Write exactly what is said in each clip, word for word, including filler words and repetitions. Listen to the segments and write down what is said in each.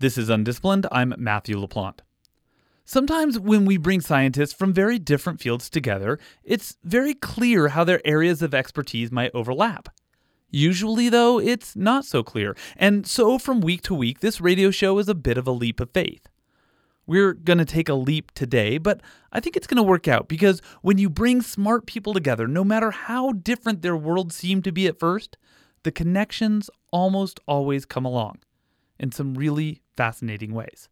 This is Undisciplined. I'm Matthew LaPlante. Sometimes when we bring scientists from very different fields together, it's very clear how their areas of expertise might overlap. Usually, though, it's not so clear, and so from week to week, this radio show is a bit of a leap of faith. We're going to take a leap today, but I think it's going to work out because when you bring smart people together, no matter how different their worlds seem to be at first, the connections almost always come along in some really fascinating ways.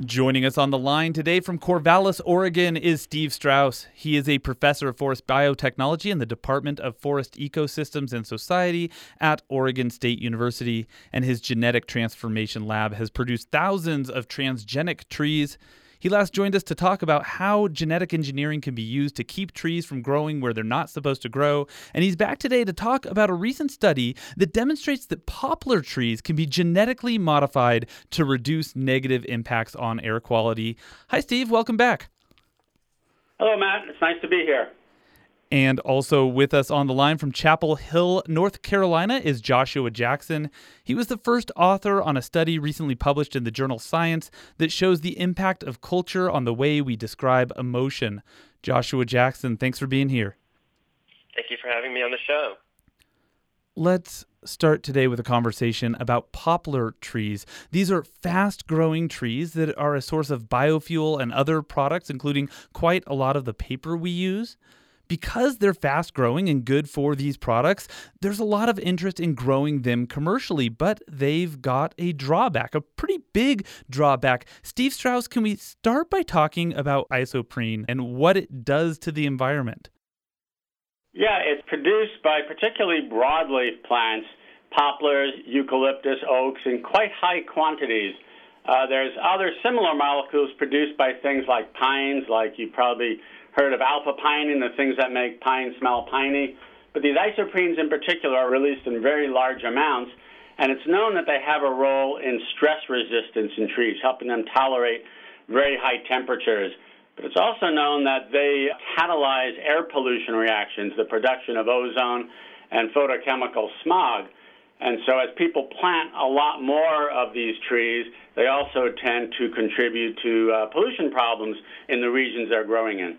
Joining us on the line today from Corvallis, Oregon, is Steve Strauss. He is a professor of forest biotechnology in the Department of Forest Ecosystems and Society at Oregon State University, and his genetic transformation lab has produced thousands of transgenic trees. He last joined us to talk about how genetic engineering can be used to keep trees from growing where they're not supposed to grow, and he's back today to talk about a recent study that demonstrates that poplar trees can be genetically modified to reduce negative impacts on air quality. Hi, Steve. Welcome back. Hello, Matt. It's nice to be here. And also with us on the line from Chapel Hill, North Carolina, is Joshua Jackson. He was the first author on a study recently published in the journal Science that shows the impact of culture on the way we describe emotion. Joshua Jackson, thanks for being here. Thank you for having me on the show. Let's start today with a conversation about poplar trees. These are fast-growing trees that are a source of biofuel and other products, including quite a lot of the paper we use. Because they're fast-growing and good for these products, there's a lot of interest in growing them commercially, but they've got a drawback, a pretty big drawback. Steve Strauss, can we start by talking about isoprene and what it does to the environment? Yeah, it's produced by particularly broadleaf plants, poplars, eucalyptus, oaks, in quite high quantities. Uh, there's other similar molecules produced by things like pines, like you probably heard of alpha-pinene, the things that make pine smell piney. But these isoprenes in particular are released in very large amounts, and it's known that they have a role in stress resistance in trees, helping them tolerate very high temperatures. But it's also known that they catalyze air pollution reactions, the production of ozone and photochemical smog. And so as people plant a lot more of these trees, they also tend to contribute to uh, pollution problems in the regions they're growing in.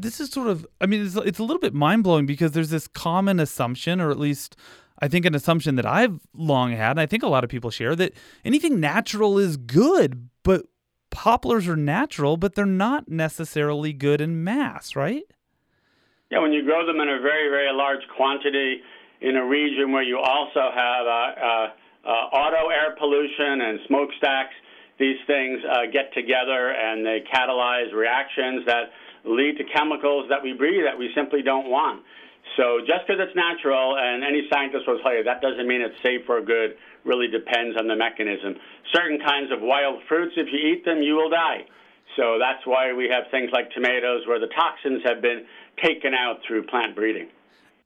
This is sort of, I mean, it's, it's a little bit mind-blowing because there's this common assumption, or at least I think an assumption that I've long had, and I think a lot of people share, that anything natural is good, but poplars are natural, but they're not necessarily good in mass, right? Yeah, when you grow them in a very, very large quantity in a region where you also have uh, uh, uh, auto air pollution and smokestacks, these things uh, get together and they catalyze reactions that lead to chemicals that we breathe that we simply don't want. So just because it's natural, and any scientist will tell you, that doesn't mean it's safe or good, really depends on the mechanism. Certain kinds of wild fruits, if you eat them, you will die. So that's why we have things like tomatoes where the toxins have been taken out through plant breeding.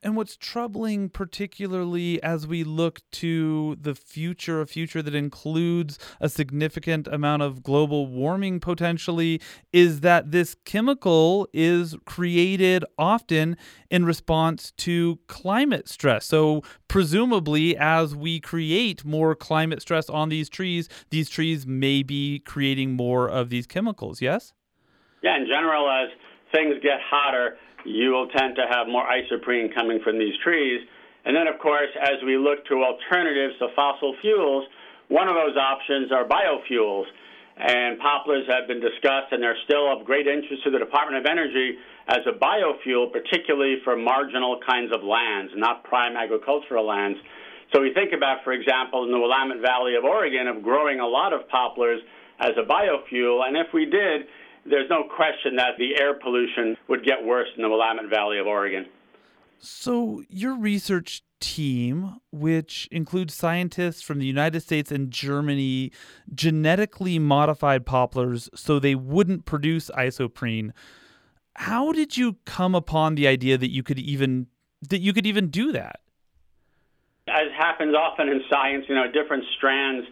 And what's troubling, particularly as we look to the future, a future that includes a significant amount of global warming potentially, is that this chemical is created often in response to climate stress. So presumably, as we create more climate stress on these trees, these trees may be creating more of these chemicals, yes? Yeah, in general, as things get hotter, you will tend to have more isoprene coming from these trees. And then, of course, as we look to alternatives to fossil fuels, one of those options are biofuels. And poplars have been discussed, and they're still of great interest to the Department of Energy as a biofuel, particularly for marginal kinds of lands, not prime agricultural lands. So we think about, for example, in the Willamette Valley of Oregon, of growing a lot of poplars as a biofuel. And if we did, there's no question that the air pollution would get worse in the Willamette Valley of Oregon. So your research team, which includes scientists from the United States and Germany, genetically modified poplars so they wouldn't produce isoprene. How did you come upon the idea that you could even that you could even do that? As happens often in science, you know, different strands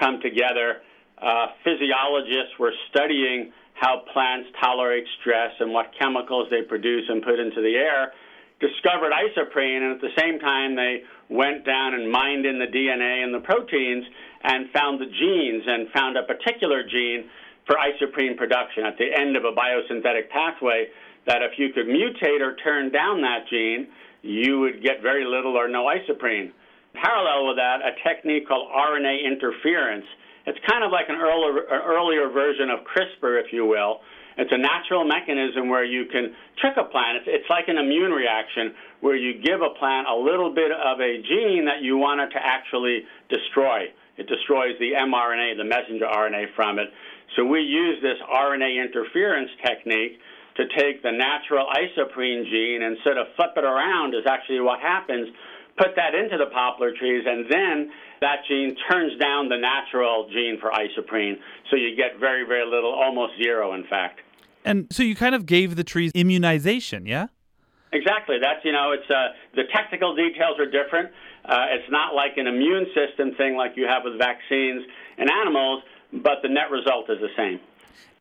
come together. Uh, physiologists were studying how plants tolerate stress and what chemicals they produce and put into the air, discovered isoprene, and at the same time they went down and mined in the D N A and the proteins and found the genes and found a particular gene for isoprene production at the end of a biosynthetic pathway that if you could mutate or turn down that gene, you would get very little or no isoprene. Parallel with that, a technique called R N A interference. It's kind of like an earlier, an earlier version of CRISPR, if you will. It's a natural mechanism where you can trick a plant. It's, it's like an immune reaction where you give a plant a little bit of a gene that you want it to actually destroy. It destroys the mRNA, the messenger R N A from it. So we use this R N A interference technique to take the natural isoprene gene and sort of flip it around is actually what happens, put that into the poplar trees, and then that gene turns down the natural gene for isoprene. So you get very, very little, almost zero, in fact. And so you kind of gave the trees immunization, yeah? Exactly. That's, you know, it's uh, the technical details are different. Uh, it's not like an immune system thing like you have with vaccines in animals, but the net result is the same.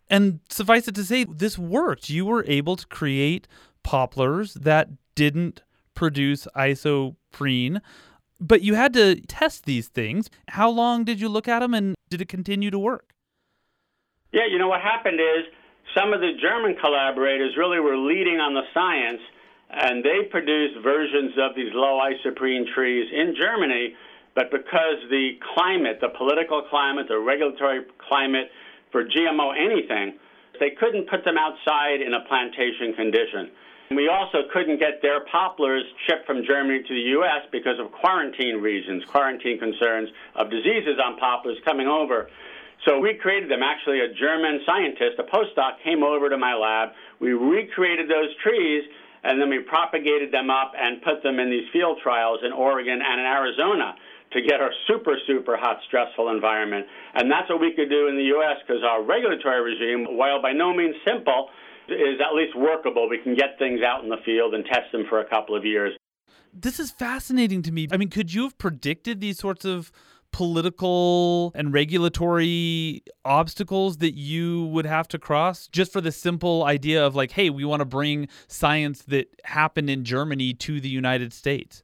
And suffice it to say, this worked. You were able to create poplars that didn't produce isoprene, but you had to test these things. How long did you look at them, and did it continue to work? Yeah, you know, what happened is some of the German collaborators really were leading on the science, and they produced versions of these low isoprene trees in Germany, but because the climate, the political climate, the regulatory climate, for G M O anything, they couldn't put them outside in a plantation condition. And we also couldn't get their poplars shipped from Germany to the U S because of quarantine reasons, quarantine concerns of diseases on poplars coming over. So we created them. Actually, a German scientist, a postdoc, came over to my lab. We recreated those trees, and then we propagated them up and put them in these field trials in Oregon and in Arizona to get our super, super hot, stressful environment. And that's what we could do in the U S because our regulatory regime, while by no means simple, is at least workable. We can get things out in the field and test them for a couple of years. This is fascinating to me. I mean, could you have predicted these sorts of political and regulatory obstacles that you would have to cross just for the simple idea of like, hey, we want to bring science that happened in Germany to the United States?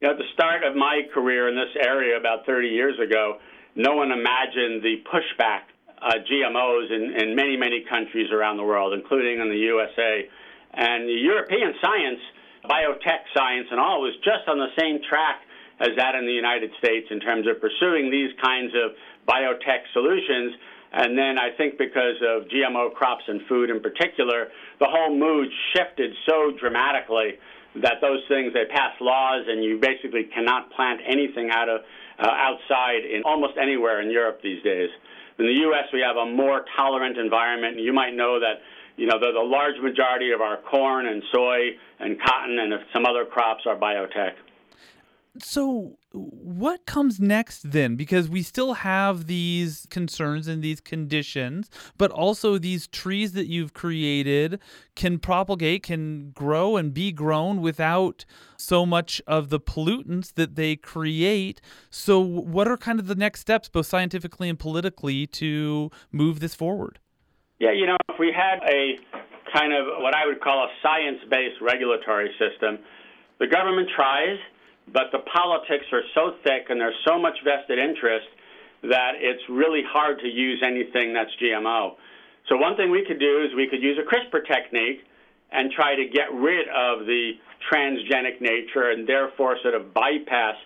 You know, at the start of my career in this area about thirty years ago, no one imagined the pushback uh, G M Os in, in many, many countries around the world, including in the U S A. And the European science, biotech science and all, was just on the same track as that in the United States in terms of pursuing these kinds of biotech solutions. And then I think because of G M O crops and food in particular, the whole mood shifted so dramatically that those things, they pass laws, and you basically cannot plant anything out of uh, outside in almost anywhere in Europe these days. In the U S, we have a more tolerant environment. You might know that, you know, the, the large majority of our corn and soy and cotton and some other crops are biotech. So what comes next then? Because we still have these concerns and these conditions, but also these trees that you've created can propagate, can grow and be grown without so much of the pollutants that they create. So what are kind of the next steps, both scientifically and politically, to move this forward? Yeah, you know, if we had a kind of what I would call a science-based regulatory system, the government tries, but the politics are so thick and there's so much vested interest that it's really hard to use anything that's G M O. So one thing we could do is we could use a CRISPR technique and try to get rid of the transgenic nature and therefore sort of bypass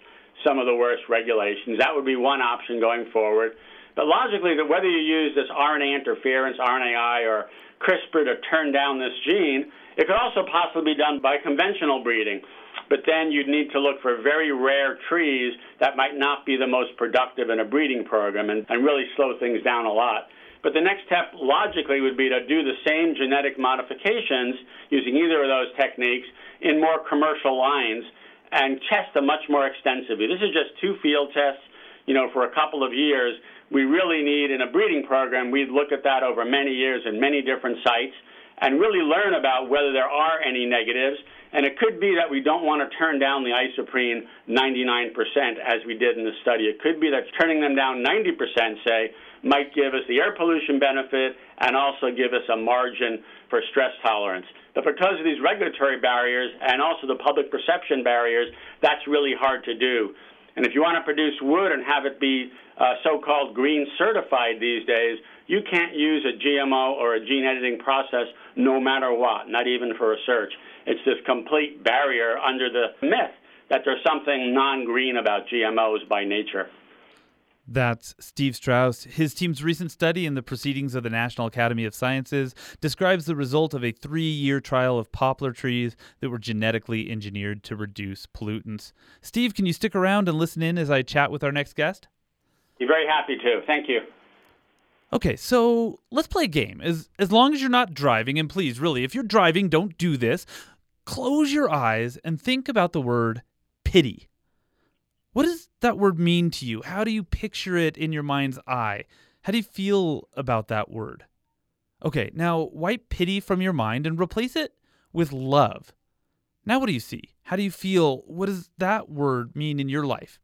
some of the worst regulations. That would be one option going forward. But logically, that whether you use this R N A interference, R N A I, or CRISPR to turn down this gene, it could also possibly be done by conventional breeding. But then you'd need to look for very rare trees that might not be the most productive in a breeding program and, and really slow things down a lot. But the next step logically would be to do the same genetic modifications using either of those techniques in more commercial lines and test them much more extensively. This is just two field tests, you know, for a couple of years. We really need, in a breeding program, we'd look at that over many years in many different sites and really learn about whether there are any negatives. And it could be that we don't want to turn down the isoprene ninety-nine percent as we did in the study. It could be that turning them down ninety percent, say, might give us the air pollution benefit and also give us a margin for stress tolerance. But because of these regulatory barriers and also the public perception barriers, that's really hard to do. And if you want to produce wood and have it be uh, so-called green certified these days, you can't use a G M O or a gene editing process no matter what, not even for research. It's this complete barrier under the myth that there's something non-green about G M Os by nature. That's Steve Strauss. His team's recent study in the Proceedings of the National Academy of Sciences describes the result of a three-year trial of poplar trees that were genetically engineered to reduce pollutants. Steve, can you stick around and listen in as I chat with our next guest? Be very happy to. Thank you. Okay, so let's play a game. As, as long as you're not driving, and please, really, if you're driving, don't do this. Close your eyes and think about the word pity. What does that word mean to you? How do you picture it in your mind's eye? How do you feel about that word? Okay, now wipe pity from your mind and replace it with love. Now what do you see? How do you feel? What does that word mean in your life?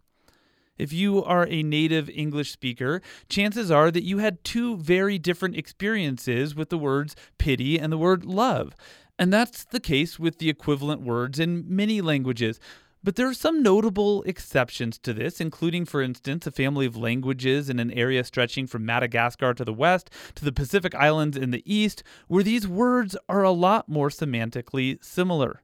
If you are a native English speaker, chances are that you had two very different experiences with the words pity and the word love. And that's the case with the equivalent words in many languages. But there are some notable exceptions to this, including, for instance, a family of languages in an area stretching from Madagascar to the west to the Pacific Islands in the east, where these words are a lot more semantically similar.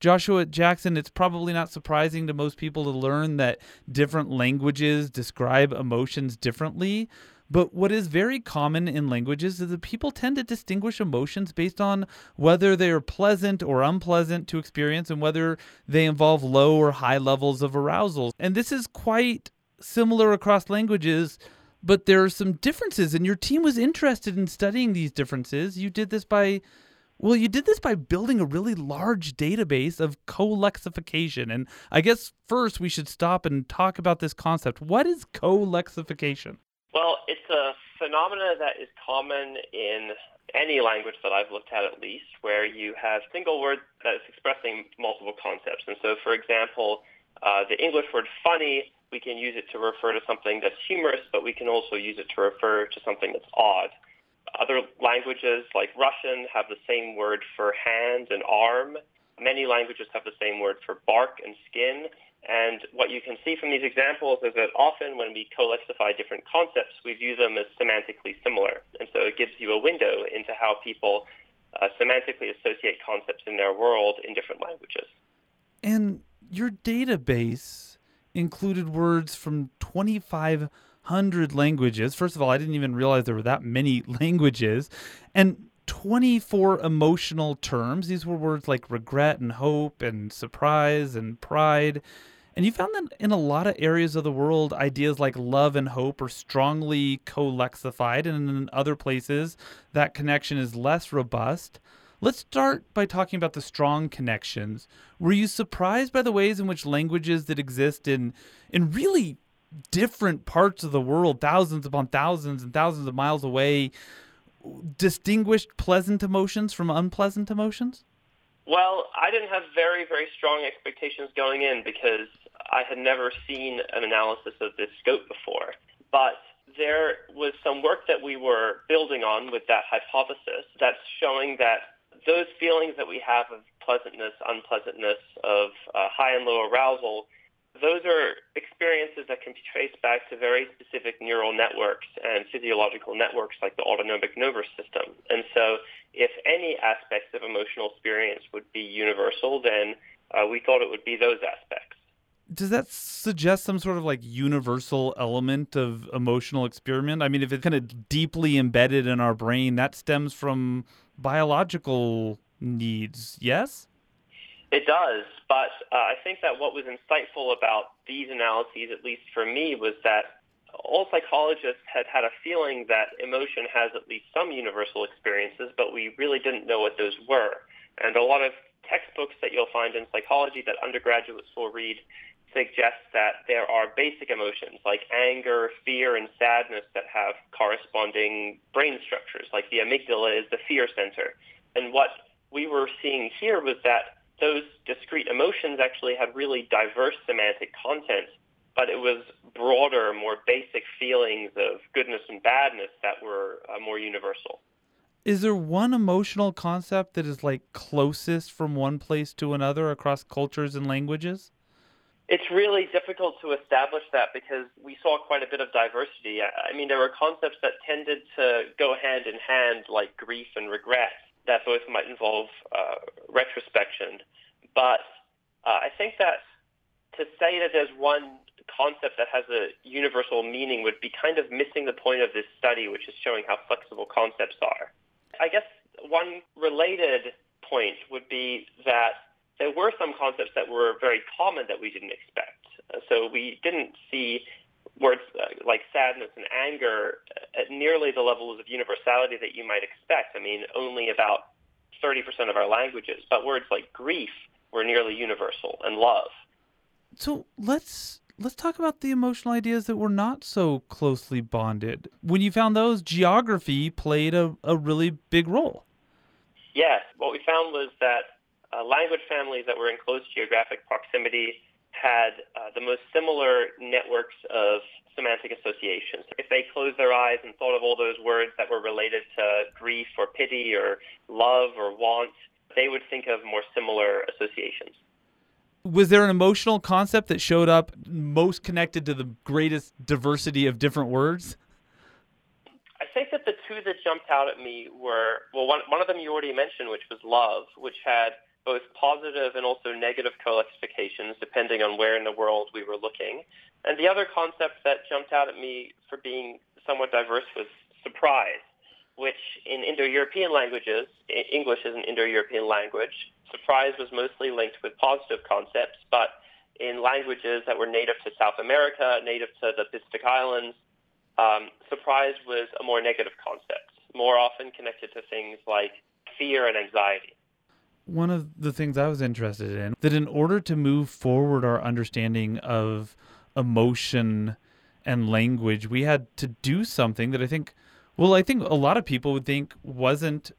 Joshua Jackson, it's probably not surprising to most people to learn that different languages describe emotions differently. But what is very common in languages is that people tend to distinguish emotions based on whether they are pleasant or unpleasant to experience and whether they involve low or high levels of arousal. And this is quite similar across languages, but there are some differences, and your team was interested in studying these differences. You did this by, well, you did this by building a really large database of colexification. And I guess first we should stop and talk about this concept. What is colexification? Well, it's a phenomena that is common in any language that I've looked at, at least, where you have single words that is expressing multiple concepts. And so, for example, uh, the English word funny, we can use it to refer to something that's humorous, but we can also use it to refer to something that's odd. Other languages, like Russian, have the same word for hand and arm. Many languages have the same word for bark and skin. And what you can see from these examples is that often when we colexify different concepts, we view them as semantically similar. And so it gives you a window into how people uh, semantically associate concepts in their world in different languages. And your database included words from twenty-five hundred languages. First of all, I didn't even realize there were that many languages. And twenty-four emotional terms. These were words like regret and hope and surprise and pride. And you found that in a lot of areas of the world, ideas like love and hope are strongly colexified, and in other places, that connection is less robust. Let's start by talking about the strong connections. Were you surprised by the ways in which languages that exist in in really different parts of the world, thousands upon thousands and thousands of miles away, distinguished pleasant emotions from unpleasant emotions? Well, I didn't have very, very strong expectations going in because I had never seen an analysis of this scope before. But there was some work that we were building on with that hypothesis that's showing that those feelings that we have of pleasantness, unpleasantness, of uh, high and low arousal, those are experiences that can be traced back to very specific neural networks and physiological networks like the autonomic nervous system. And so if any aspects of emotional experience would be universal, then uh, we thought it would be those aspects. Does that suggest some sort of like universal element of emotional experiment? I mean, if it's kind of deeply embedded in our brain, that stems from biological needs, yes? It does, but uh, I think that what was insightful about these analyses, at least for me, was that all psychologists had had a feeling that emotion has at least some universal experiences, but we really didn't know what those were. And a lot of textbooks that you'll find in psychology that undergraduates will read suggest that there are basic emotions like anger, fear, and sadness that have corresponding brain structures, like the amygdala is the fear center. And what we were seeing here was that those discrete emotions actually had really diverse semantic content, but it was broader, more basic feelings of goodness and badness that were uh, more universal. Is there one emotional concept that is like closest from one place to another across cultures and languages? It's really difficult to establish that because we saw quite a bit of diversity. I mean, there were concepts that tended to go hand in hand, like grief and regret, that both might involve uh, retrospection. But uh, I think that to say that there's one concept that has a universal meaning would be kind of missing the point of this study, which is showing how flexible concepts are. I guess one related point would be that there were some concepts that were very common that we didn't expect. So we didn't see words like sadness and anger at nearly the levels of universality that you might expect. I mean, only about thirty percent of our languages, but words like grief were nearly universal, and love. So let's let's talk about the emotional ideas that were not so closely bonded. When you found those, geography played a, a really big role. Yes. What we found was that Uh, language families that were in close geographic proximity had uh, the most similar networks of semantic associations. If they closed their eyes and thought of all those words that were related to grief or pity or love or want, they would think of more similar associations. Was there an emotional concept that showed up most connected to the greatest diversity of different words? I think that the two that jumped out at me were, well, one, one of them you already mentioned, which was love, which had both positive and also negative colexifications, depending on where in the world we were looking. And the other concept that jumped out at me for being somewhat diverse was surprise, which in Indo-European languages, English is an Indo-European language, surprise was mostly linked with positive concepts, but in languages that were native to South America, native to the Pacific Islands, um, surprise was a more negative concept, more often connected to things like fear and anxiety. One of the things I was interested in, that in order to move forward our understanding of emotion and language, we had to do something that I think, well, I think a lot of people would think wasn't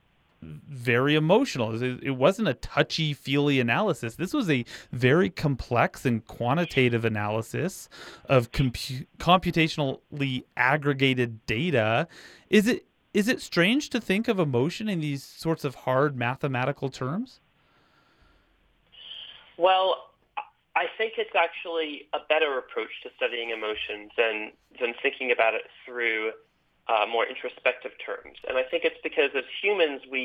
very emotional. It wasn't a touchy-feely analysis. This was a very complex and quantitative analysis of compu- computationally aggregated data. Is it Is it strange to think of emotion in these sorts of hard mathematical terms? Well, I think it's actually a better approach to studying emotion than, than thinking about it through uh, more introspective terms. And I think it's because as humans, we,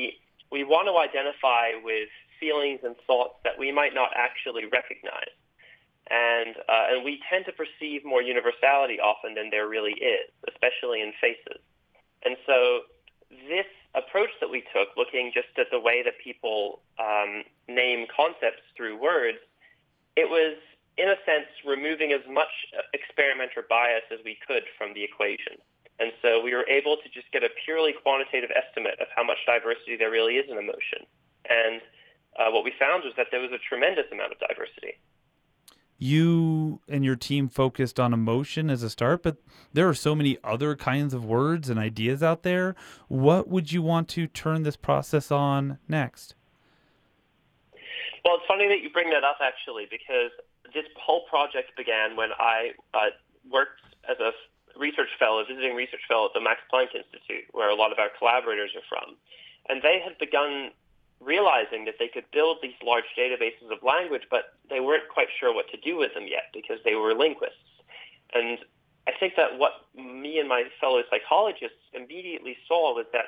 we want to identify with feelings and thoughts that we might not actually recognize. And, uh, and we tend to perceive more universality often than there really is, especially in faces. And so this approach that we took, looking just at the way that people um, name concepts through words, it was, in a sense, removing as much experimenter bias as we could from the equation. And so we were able to just get a purely quantitative estimate of how much diversity there really is in emotion. And uh, what we found was that there was a tremendous amount of diversity. You and your team focused on emotion as a start, but there are so many other kinds of words and ideas out there. What would you want to turn this process on next? Well, it's funny that you bring that up, actually, because this whole project began when I uh, worked as a research fellow, visiting research fellow at the Max Planck Institute, where a lot of our collaborators are from. And they had begun realizing that they could build these large databases of language, but they weren't quite sure what to do with them yet because they were linguists. And I think that what me and my fellow psychologists immediately saw was that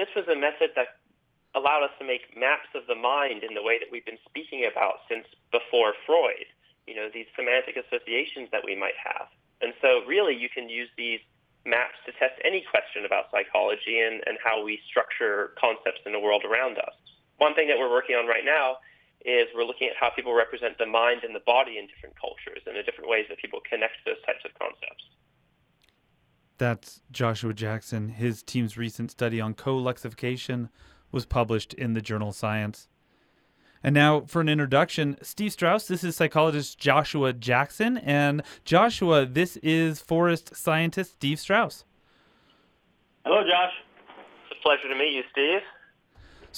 this was a method that allowed us to make maps of the mind in the way that we've been speaking about since before Freud, you know, these semantic associations that we might have. And so really you can use these maps to test any question about psychology and, and how we structure concepts in the world around us. One thing that we're working on right now is we're looking at how people represent the mind and the body in different cultures and the different ways that people connect those types of concepts. That's Joshua Jackson. His team's recent study on colexification was published in the journal Science. And now for an introduction, Steve Strauss, this is psychologist Joshua Jackson. And Joshua, this is forest scientist Steve Strauss. Hello, Josh. It's a pleasure to meet you, Steve.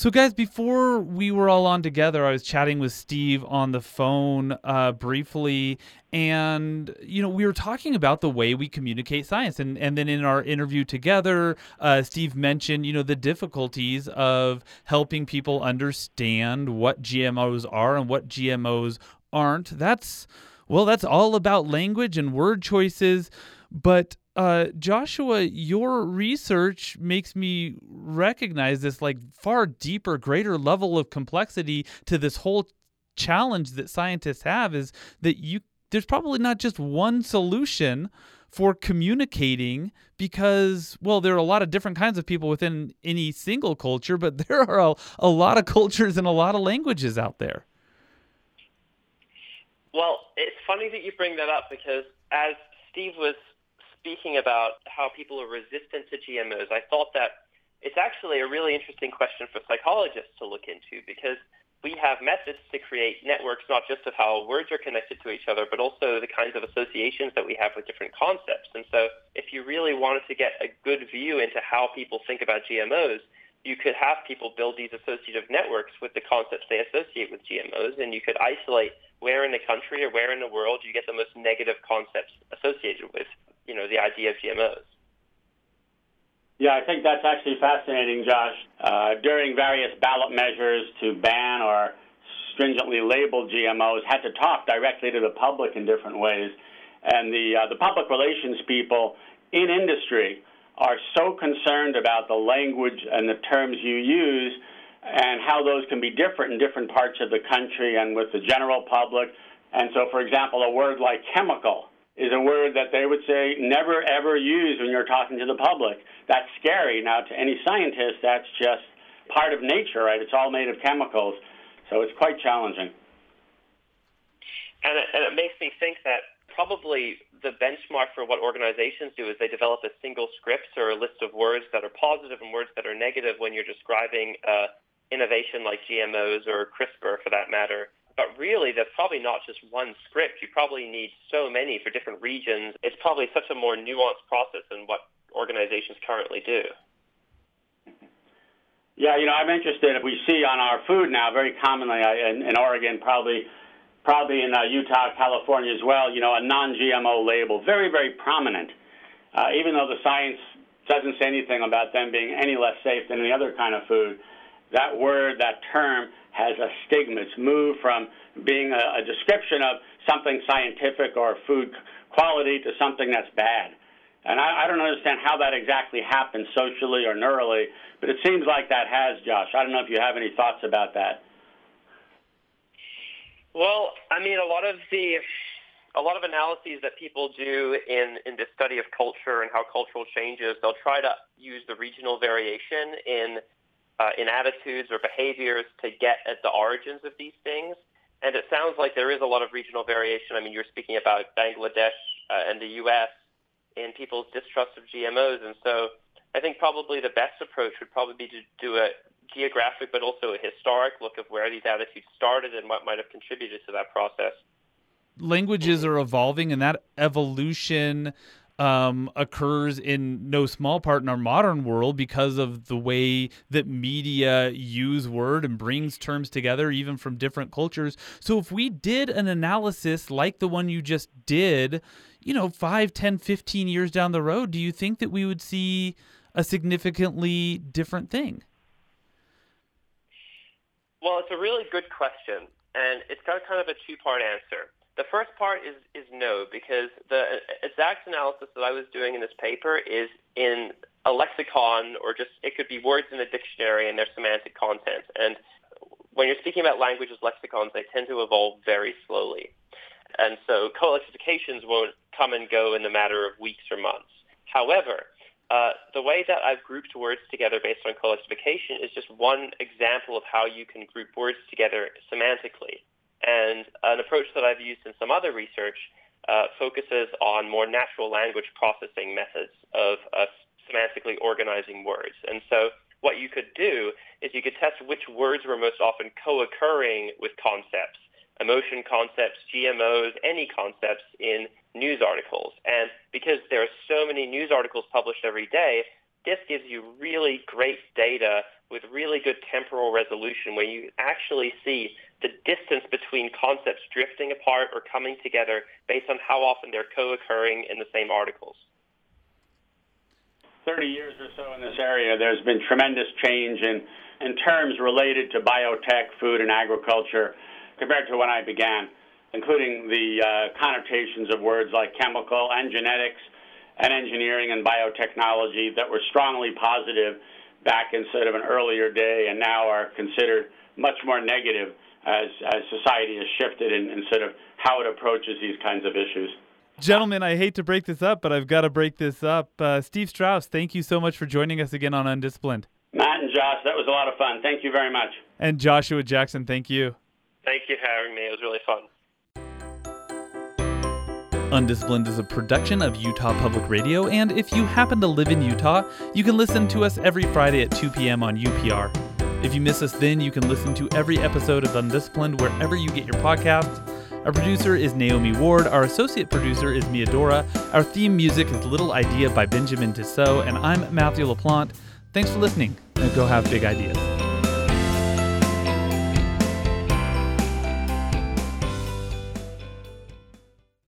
So guys, before we were all on together, I was chatting with Steve on the phone uh, briefly, and you know we were talking about the way we communicate science. And, and then in our interview together, uh, Steve mentioned you know the difficulties of helping people understand what G M Os are and what G M Os aren't. That's well, that's all about language and word choices, but. Uh, Joshua, your research makes me recognize this like far deeper, greater level of complexity to this whole challenge that scientists have is that you there's probably not just one solution for communicating because, well, there are a lot of different kinds of people within any single culture, but there are a, a lot of cultures and a lot of languages out there. Well, it's funny that you bring that up because as Steve was speaking about how people are resistant to G M Os, I thought that it's actually a really interesting question for psychologists to look into because we have methods to create networks not just of how words are connected to each other, but also the kinds of associations that we have with different concepts. And so if you really wanted to get a good view into how people think about G M Os, you could have people build these associative networks with the concepts they associate with G M Os, and you could isolate where in the country or where in the world you get the most negative concepts associated with, you know, the idea of G M Os. Yeah, I think that's actually fascinating, Josh. Uh, during various ballot measures to ban or stringently label G M Os, had to talk directly to the public in different ways. And the uh, the public relations people in industry are so concerned about the language and the terms you use and how those can be different in different parts of the country and with the general public. And so, for example, a word like chemical is a word that they would say never, ever use when you're talking to the public. That's scary. Now, to any scientist, that's just part of nature, right? It's all made of chemicals. So it's quite challenging. And it, and it makes me think that probably the benchmark for what organizations do is they develop a single script or a list of words that are positive and words that are negative when you're describing uh, innovation like G M Os or CRISPR for that matter. But really, there's probably not just one script. You probably need so many for different regions. It's probably such a more nuanced process than what organizations currently do. Yeah, you know, I'm interested. If we see on our food now, very commonly in, in Oregon, probably probably in uh, Utah, California as well, you know, a non-G M O label, very, very prominent, uh, even though the science doesn't say anything about them being any less safe than any other kind of food. That word, that term has a stigma. It's moved from being a, a description of something scientific or food quality to something that's bad. And I, I don't understand how that exactly happens socially or neurally, but it seems like that has, Josh. I don't know if you have any thoughts about that. Well, I mean, a lot of the a lot of analyses that people do in, in the study of culture and how cultural changes, they'll try to use the regional variation in Uh, in attitudes or behaviors to get at the origins of these things. And it sounds like there is a lot of regional variation. I mean, you're speaking about Bangladesh uh, and the U S and people's distrust of G M Os. And so I think probably the best approach would probably be to do a geographic but also a historic look of where these attitudes started and what might have contributed to that process. Languages are evolving, and that evolution Um, occurs in no small part in our modern world because of the way that media use word and brings terms together, even from different cultures. So if we did an analysis like the one you just did, you know, five, ten, fifteen years down the road, do you think that we would see a significantly different thing? Well, it's a really good question, and it's got kind of a two-part answer. The first part is, is no, because the exact analysis that I was doing in this paper is in a lexicon, or just it could be words in a dictionary and their semantic content. And when you're speaking about languages, lexicons, they tend to evolve very slowly. And so colexifications won't come and go in the matter of weeks or months. However, uh, the way that I've grouped words together based on colexification is just one example of how you can group words together semantically. And an approach that I've used in some other research uh, focuses on more natural language processing methods of uh, semantically organizing words. And so what you could do is you could test which words were most often co-occurring with concepts, emotion concepts, G M Os, any concepts in news articles. And because there are so many news articles published every day, this gives you really great data with really good temporal resolution where you actually see the distance between concepts drifting apart or coming together based on how often they're co-occurring in the same articles. thirty years or so in this area, there's been tremendous change in, in terms related to biotech, food, and agriculture compared to when I began, including the uh, connotations of words like chemical and genetics and engineering and biotechnology that were strongly positive back in sort of an earlier day and now are considered much more negative as, as society has shifted in, in sort of how it approaches these kinds of issues. Gentlemen, I hate to break this up, but I've got to break this up. Uh, Steve Strauss, thank you so much for joining us again on Undisciplined. Matt and Josh, that was a lot of fun. Thank you very much. And Joshua Jackson, thank you. Thank you for having me. It was really fun. Undisciplined is a production of Utah Public Radio, and if you happen to live in Utah, you can listen to us every Friday at two p.m. on U P R. If you miss us then, you can listen to every episode of Undisciplined wherever you get your podcasts. Our producer is Naomi Ward, our associate producer is Mia Dora, our theme music is Little Idea by Benjamin Dissot, and I'm Matthew LaPlante. Thanks for listening, and go have big ideas.